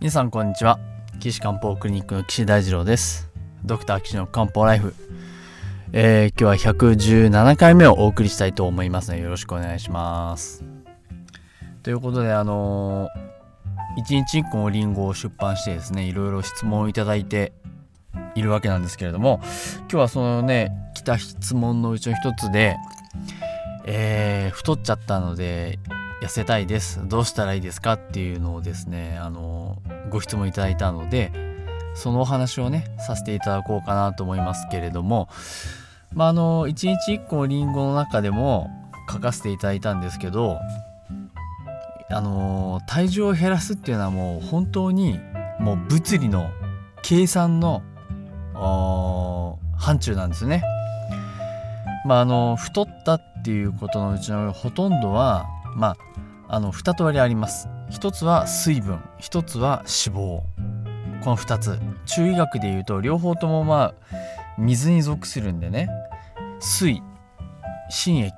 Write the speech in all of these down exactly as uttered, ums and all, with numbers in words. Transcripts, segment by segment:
皆さんこんにちは。岸漢方クリニックの岸大二郎です。ドクター岸の漢方ライフ、えー、今日はひゃくじゅうななかいめをお送りしたいと思いますのでよろしくお願いします。ということであのー、いちにちいっこのリンゴを出版してですね、いろいろ質問をいただいているわけなんですけれども、今日はそのね来た質問のうちの一つで、えー、太っちゃったので痩せたいです、どうしたらいいですかっていうのをですねあのご質問いただいたので、そのお話をねさせていただこうかなと思いますけれども、まああのいちにちいっこのリンゴの中でも書かせていただいたんですけど、あの体重を減らすっていうのはもう本当にもう物理の計算の範疇なんですね。まああの太ったっていうことのうちのほとんどはまあ、あのに通りあります。ひとつは水分、ひとつは脂肪、このふたつ、中医学でいうと両方ともまあ水に属するんでね、水心液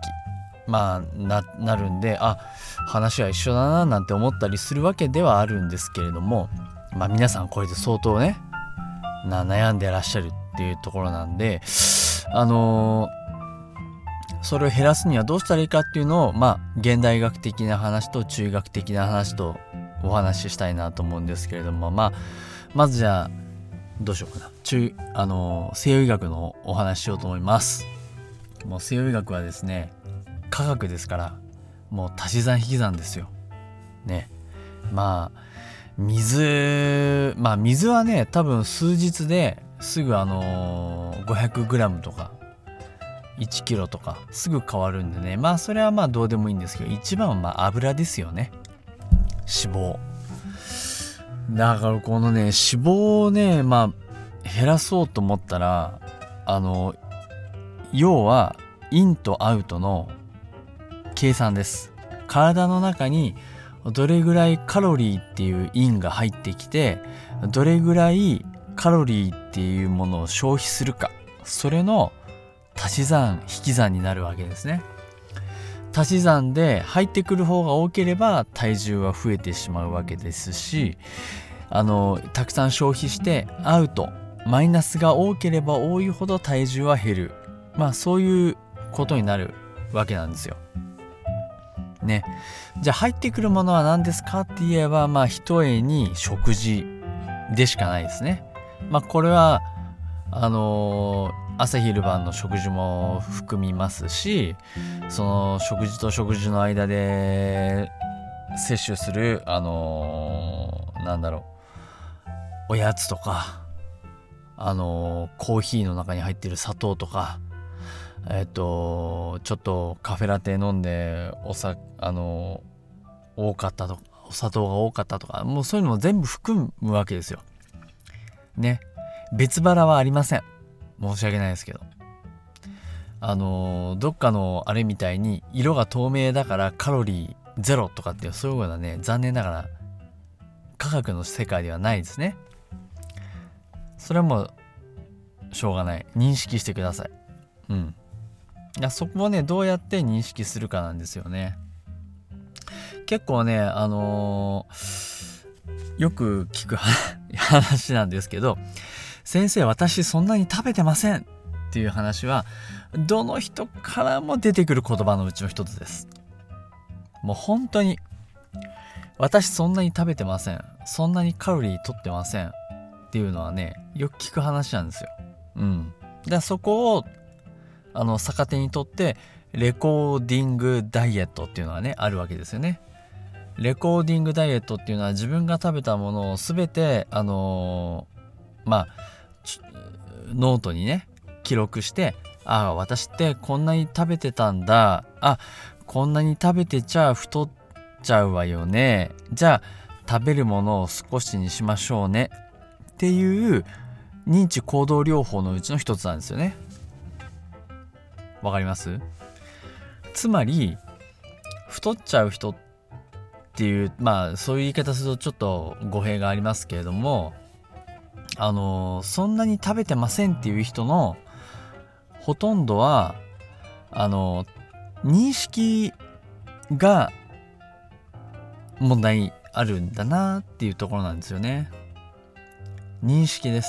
まあ な, なるんであ話は一緒だななんて思ったりするわけではあるんですけれども、まあ皆さんこれで相当ねな悩んでらっしゃるっていうところなんで、あのーそれを減らすにはどうしたらいいかっていうのを、まあ現代学的な話と中医学的な話とお話ししたいなと思うんですけれども、まあまずじゃあどうしようかな、中あの西洋医学のお話ししようと思います。もう西洋医学はですね科学ですから、もう足し算引き算ですよね。まあ水まあ水はね多分数日ですぐあの ごひゃくグラム とかいちキロとかすぐ変わるんでね、まあそれはまあどうでもいいんですけど、一番はまあ油ですよね、脂肪だから。このね脂肪をねまあ減らそうと思ったら、あの要はインとアウトの計算です。体の中にどれぐらいカロリーっていうインが入ってきて、どれぐらいカロリーっていうものを消費するか、それの足し算引き算になるわけですね。足し算で入ってくる方が多ければ体重は増えてしまうわけですし、あのたくさん消費してアウトマイナスが多ければ多いほど体重は減る、まあそういうことになるわけなんですよね。じゃあ入ってくるものは何ですかって言えば、まあひとえに食事でしかないですね。まあこれはあのー朝昼晩の食事も含みますし、その食事と食事の間で摂取するあのー、なんだろうおやつとか、あのー、コーヒーの中に入ってる砂糖とか、えっとちょっとカフェラテ飲んでおさあのー、多かったとかお砂糖が多かったとか、もうそういうのも全部含むわけですよね。別腹はありません。申し訳ないですけど、あのどっかのあれみたいに色が透明だからカロリーゼロとかっていうそういうようなね、残念ながら科学の世界ではないですね。それはもうしょうがない、認識してください。うん。いやそこをねどうやって認識するかなんですよね。結構ねあのー、よく聞く話なんですけど、先生私そんなに食べてませんっていう話はどの人からも出てくる言葉のうちの一つです。もう本当に私そんなに食べてません、そんなにカロリー取ってませんっていうのはねよく聞く話なんですよ。うん。だからそこをあの逆手にとってレコーディングダイエットっていうのはねあるわけですよね。レコーディングダイエットっていうのは自分が食べたものを全てあのーまあ、ノートにね記録して、ああ私ってこんなに食べてたんだ、あこんなに食べてちゃ太っちゃうわよね、じゃあ食べるものを少しにしましょうねっていう認知行動療法のうちの一つなんですよね。わかります？つまり太っちゃう人っていうまあそういう言い方するとちょっと語弊がありますけれども、あのそんなに食べてませんっていう人のほとんどはあの認識が問題あるんだなっていうところなんですよね。認識です。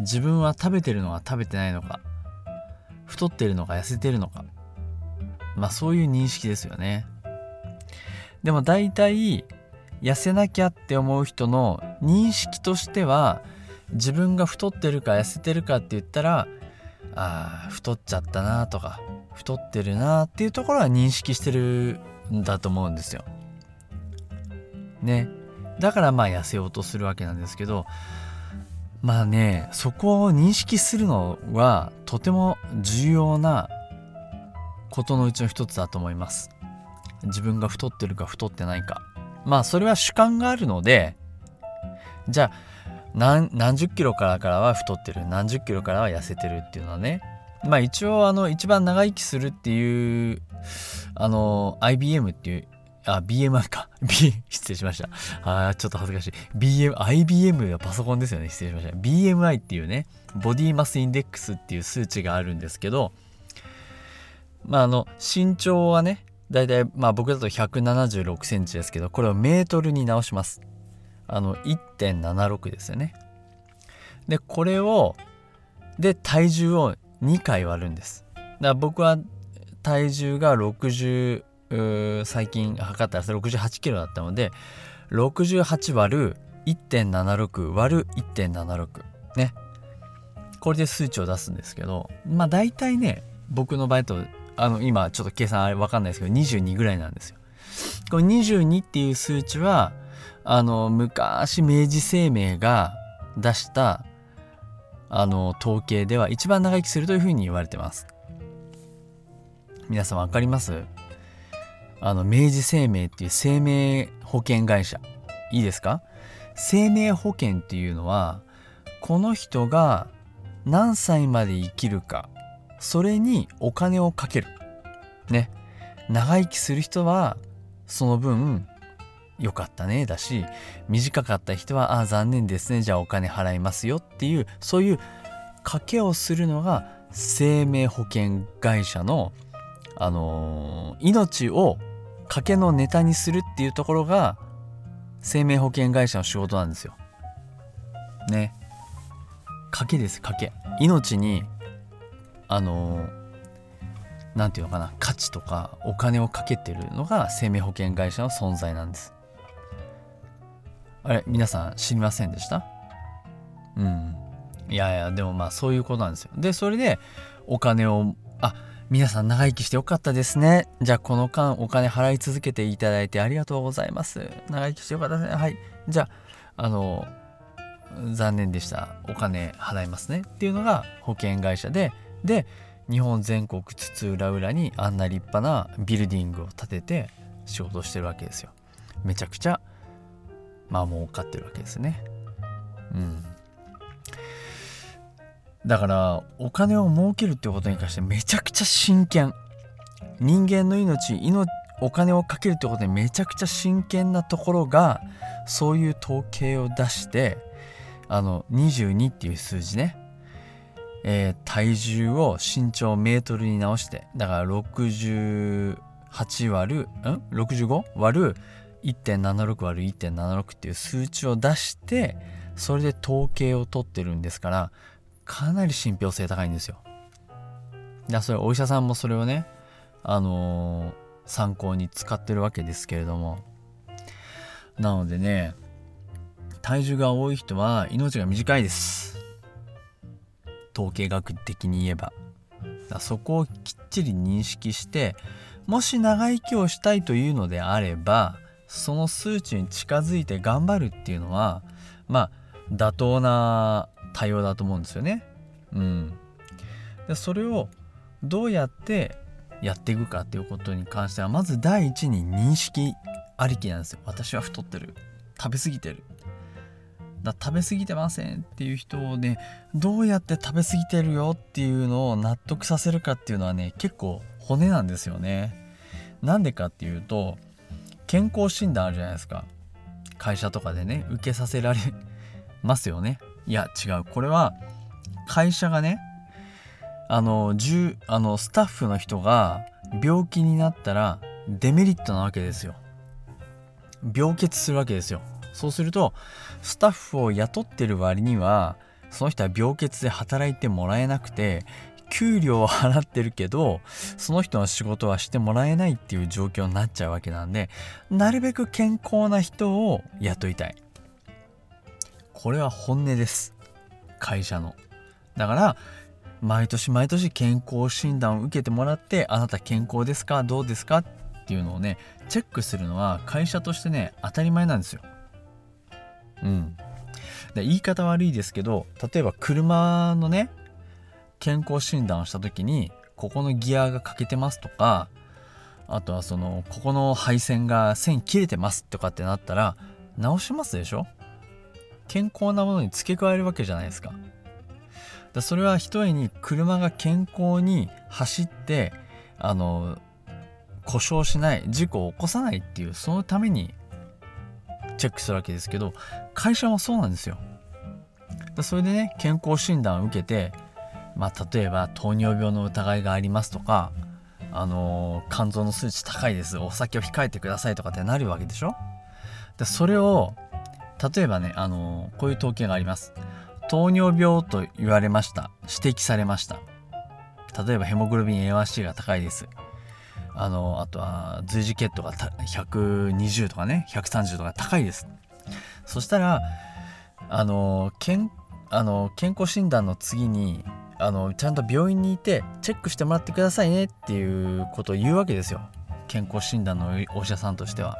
自分は食べてるのか食べてないのか、太ってるのか痩せてるのか、まあそういう認識ですよね。でも大体痩せなきゃって思う人の認識としては、自分が太ってるか痩せてるかって言ったら、あ太っちゃったなとか太ってるなっていうところは認識してるんだと思うんですよね。だからまあ痩せようとするわけなんですけど、まあね、そこを認識するのはとても重要なことのうちの一つだと思います。自分が太ってるか太ってないか、まあそれは主観があるので、じゃあ 何, 何十キロからからは太ってる、何十キロからは痩せてるっていうのはね、まあ一応あの一番長生きするっていうあの アイビーエム っていう、あ ビーエムアイ か、B、失礼しました。あちょっと恥ずかしい。ビーエム、アイビーエム はパソコンですよね。失礼しました。ビーエムアイ っていうね、ボディマスインデックスっていう数値があるんですけど、まああの身長はね、だいたいまあ僕だとひゃくななじゅうろくセンチですけど、これをメートルに直します。あの いってんななろく ですよね。でこれをで体重をにかい割るんです。だから僕は体重がろくじゅう最近測ったらろくじゅうはちキロだったので、ろくじゅうはち割る いってんななろく 割る いってんななろく ね、これで数値を出すんですけど、まあ大体ね、僕の場合とあの今ちょっと計算あれ分かんないですけどにじゅうにぐらいなんですよ。このにじゅうにっていう数値はあの昔明治生命が出したあの統計では一番長生きするというふうに言われてます。皆さん分かります？あの明治生命っていう生命保険会社、いいですか？生命保険っていうのはこの人が何歳まで生きるか、それにお金をかけるね。長生きする人はその分良かったねだし、短かった人はあ残念ですね、じゃあお金払いますよっていう、そういう賭けをするのが生命保険会社のあのー、命を賭けのネタにするっていうところが生命保険会社の仕事なんですよね。賭けです、賭け。命にあのー、なんていうのかな、価値とかお金をかけてるのが生命保険会社の存在なんです。あれ皆さん知りませんでした？うん、いやいや、でもまあそういうことなんですよ。でそれでお金を、あ皆さん長生きしてよかったですね、じゃあこの間お金払い続けていただいてありがとうございます、長生きしてよかったですね、はい、じゃああの残念でした、お金払いますねっていうのが保険会社で、で日本全国津々浦々にあんな立派なビルディングを建てて仕事をしてるわけですよ。めちゃくちゃまあ儲かってるわけですね。うん、だからお金を儲けるってことに関してめちゃくちゃ真剣、人間の命、命お金をかけるってことにめちゃくちゃ真剣なところがそういう統計を出して、あのにじゅうにっていう数字ね、えー、体重を身長メートルに直して、だからろくじゅうはち割るん ろくじゅうご 割る いってんななろく 割る いってんななろく っていう数値を出して、それで統計を取ってるんですから、かなり信憑性高いんですよ。だそれお医者さんもそれをね、あのー、参考に使ってるわけですけれども、なのでね、体重が多い人は命が短いです、統計学的に言えば。だそこをきっちり認識して、もし長生きをしたいというのであれば、その数値に近づいて頑張るっていうのはまあ妥当な対応だと思うんですよね。うん、でそれをどうやってやっていくかっていうことに関しては、まず第一に認識ありきなんですよ。私は太ってる、食べ過ぎてる、だ食べ過ぎてませんっていう人をね、どうやって食べ過ぎてるよっていうのを納得させるかっていうのはね、結構骨なんですよね。なんでかっていうと、健康診断あるじゃないですか、会社とかでね受けさせられますよね。いや違う、これは会社がね、あのじゅうあのスタッフの人が病気になったらデメリットなわけですよ。病欠するわけですよ。そうするとスタッフを雇ってる割にはその人は病欠で働いてもらえなくて、給料を払ってるけどその人の仕事はしてもらえないっていう状況になっちゃうわけなんで、なるべく健康な人を雇いたい。これは本音です、会社の。だから毎年毎年健康診断を受けてもらって、あなた健康ですか、どうですかっていうのをねチェックするのは会社としてね当たり前なんですよ。うん、で言い方悪いですけど、例えば車のね健康診断をした時にここのギアが欠けてますとか、あとはそのここの配線が線切れてますとかってなったら直しますでしょ。健康なものに付け加えるわけじゃないですか。だそれはひとえに車が健康に走ってあの故障しない、事故を起こさないっていう、そのためにチェックするわけですけど、会社もそうなんですよ。だそれでね健康診断を受けて、まあ、例えば糖尿病の疑いがありますとか、あのー、肝臓の数値高いです、お酒を控えてくださいとかってなるわけでしょ。でそれを例えばね、あのー、こういう統計があります。糖尿病と言われました、指摘されました。例えばヘモグロビン エーワンシー が高いです、あのー、あとは随時血糖がひゃくにじゅうとかねひゃくさんじゅうとか高いです。そしたらあのー、健、あのー、健康診断の次にあのちゃんと病院にいてチェックしてもらってくださいねっていうことを言うわけですよ、健康診断のお医者さんとしては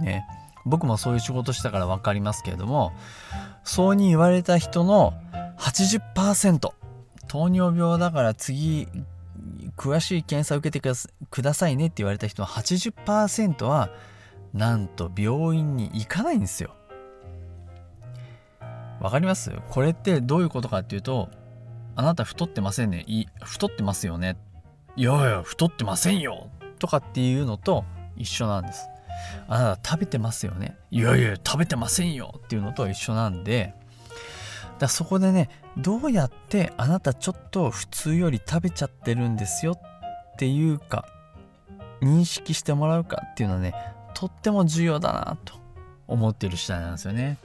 ね。僕もそういう仕事したから分かりますけれども、そうに言われた人の はちじゅっパーセント 糖尿病だから次詳しい検査を受けてくださいねって言われた人の はちじゅっパーセント はなんと病院に行かないんですよ。わかります？これってどういうことかっていうと、あなた太ってませんね、い太ってますよね、いやいや太ってませんよとかっていうのと一緒なんです。あなた食べてますよね、いやいや食べてませんよっていうのと一緒なんで、だそこでねどうやってあなたちょっと普通より食べちゃってるんですよっていうか認識してもらうかっていうのはねとっても重要だなと思ってる次第なんですよね。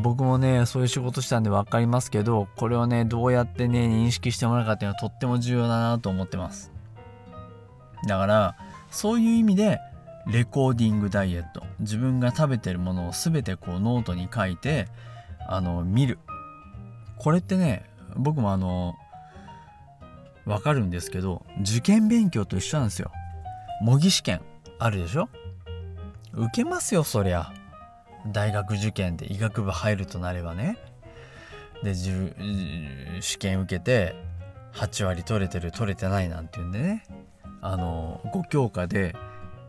僕もねそういう仕事したんで分かりますけど、これをねどうやってね認識してもらうかっていうのはとっても重要だなと思ってます。だからそういう意味でレコーディングダイエット、自分が食べてるものを全てこうノートに書いてあの見る、これってね僕もあの分かるんですけど、受験勉強と一緒なんですよ。模擬試験あるでしょ、受けますよそりゃ、大学受験で医学部入るとなればね。で試験受けてはち割取れてる取れてないなんていうんでね、あのご教科で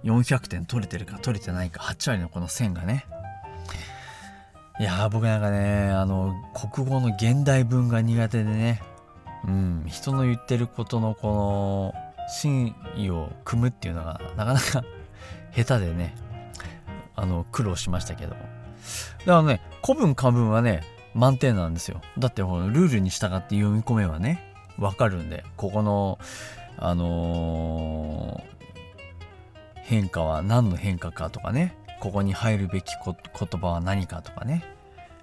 よんひゃくてん取れてるか取れてないかはち割のこの線がね、いや僕なんかねあの国語の現代文が苦手でね、うん、人の言ってることのこの真意を汲むっていうのがなかなか下手でね、あの苦労しましたけども。だからね古文漢文はね満点なんですよ。だってもうルールに従って読み込めばね分かるんで、ここのあのー、変化は何の変化かとかね、ここに入るべきこ言葉は何かとかね、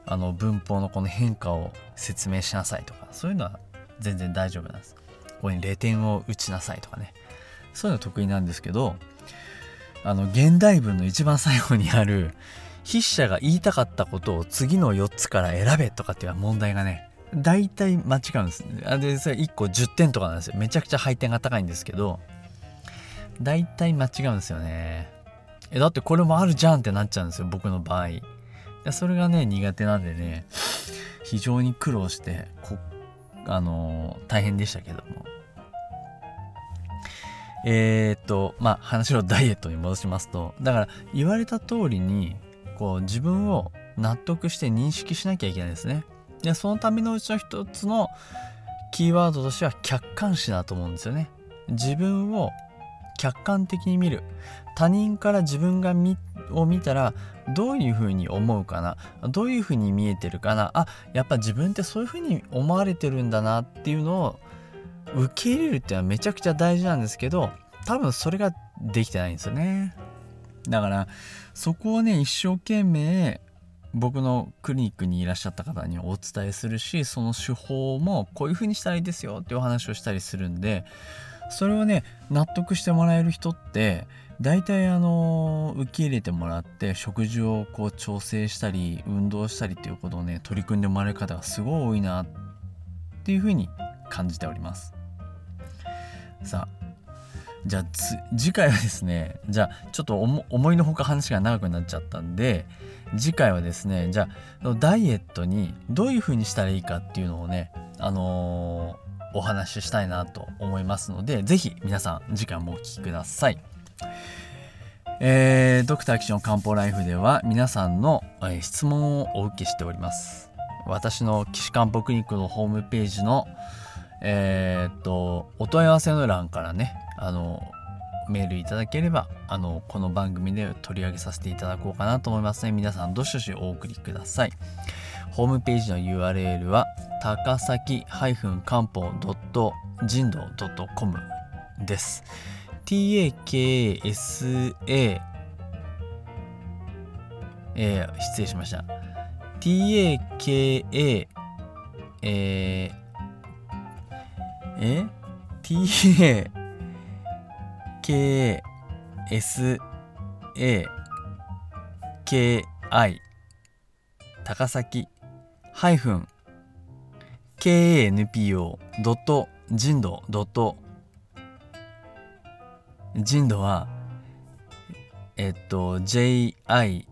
あの文法のこの変化を説明しなさいとか、そういうのは全然大丈夫なんです。ここに例点を打ちなさいとかね、そういうの得意なんですけど、あの現代文の一番最後にある筆者が言いたかったことを次のよっつから選べとかっていう問題がね大体間違うんです、ね、あでそれいっこじゅってんとかなんですよ。めちゃくちゃ配点が高いんですけど大体間違うんですよね。えだってこれもあるじゃんってなっちゃうんですよ僕の場合。それがね苦手なんでね非常に苦労してこあのー、大変でしたけども、えー、っとまあ話のダイエットに戻しますと、だから言われた通りにこう自分を納得して認識しなきゃいけないですね。でそのためのうちの一つのキーワードとしては客観視だと思うんですよね。自分を客観的に見る、他人から自分が見を見たらどういうふうに思うかな、どういうふうに見えてるかな、あやっぱ自分ってそういうふうに思われてるんだなっていうのを受け入れるってのはめちゃくちゃ大事なんですけど、多分それができてないんですよね。だからそこをね一生懸命僕のクリニックにいらっしゃった方にお伝えするし、その手法もこういう風にしたらいいですよっていうお話をしたりするんで、それをね納得してもらえる人って大体あの受け入れてもらって、食事をこう調整したり運動したりっていうことをね取り組んでもらえる方がすごい多いなっていう風に感じております。さあじゃあつ次回はですね、じゃあちょっと思いのほか話が長くなっちゃったんで、次回はですね、じゃあダイエットにどういう風にしたらいいかっていうのをね、あのー、お話ししたいなと思いますので、ぜひ皆さん次回もお聞きください。えー、ドクター岸の漢方ライフでは皆さんの、えー、質問をお受けしております。私の岸漢方クリニックのホームページのえー、っとお問い合わせの欄からね、あのメールいただければあのこの番組で取り上げさせていただこうかなと思いますね。皆さんどしどしお送りください。ホームページの ユーアールエル は高崎漢方人道 .com です。 TAKSA、えー、失礼しました。 TAKA えーえ ティーエーケーエスエーケーアイ 高崎 -ケーエヌピーオー 人道 人道はえっと ジェイアイ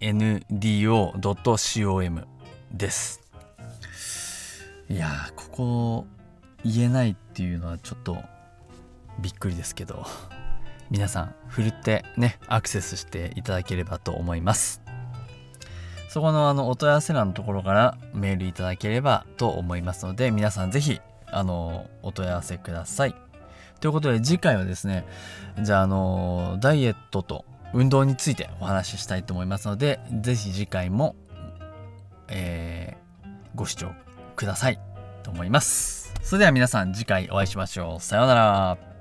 エヌディーオードットコム です。いやーここ言えないっていうのはちょっとびっくりですけど、皆さんふるってねアクセスしていただければと思います。そこのあのお問い合わせ欄のところからメールいただければと思いますので、皆さんぜひあのお問い合わせください。ということで次回はですね、じゃああのダイエットと運動についてお話ししたいと思いますので、ぜひ次回も、えー、ご視聴くださいと思います。それでは皆さん次回お会いしましょう。さようなら。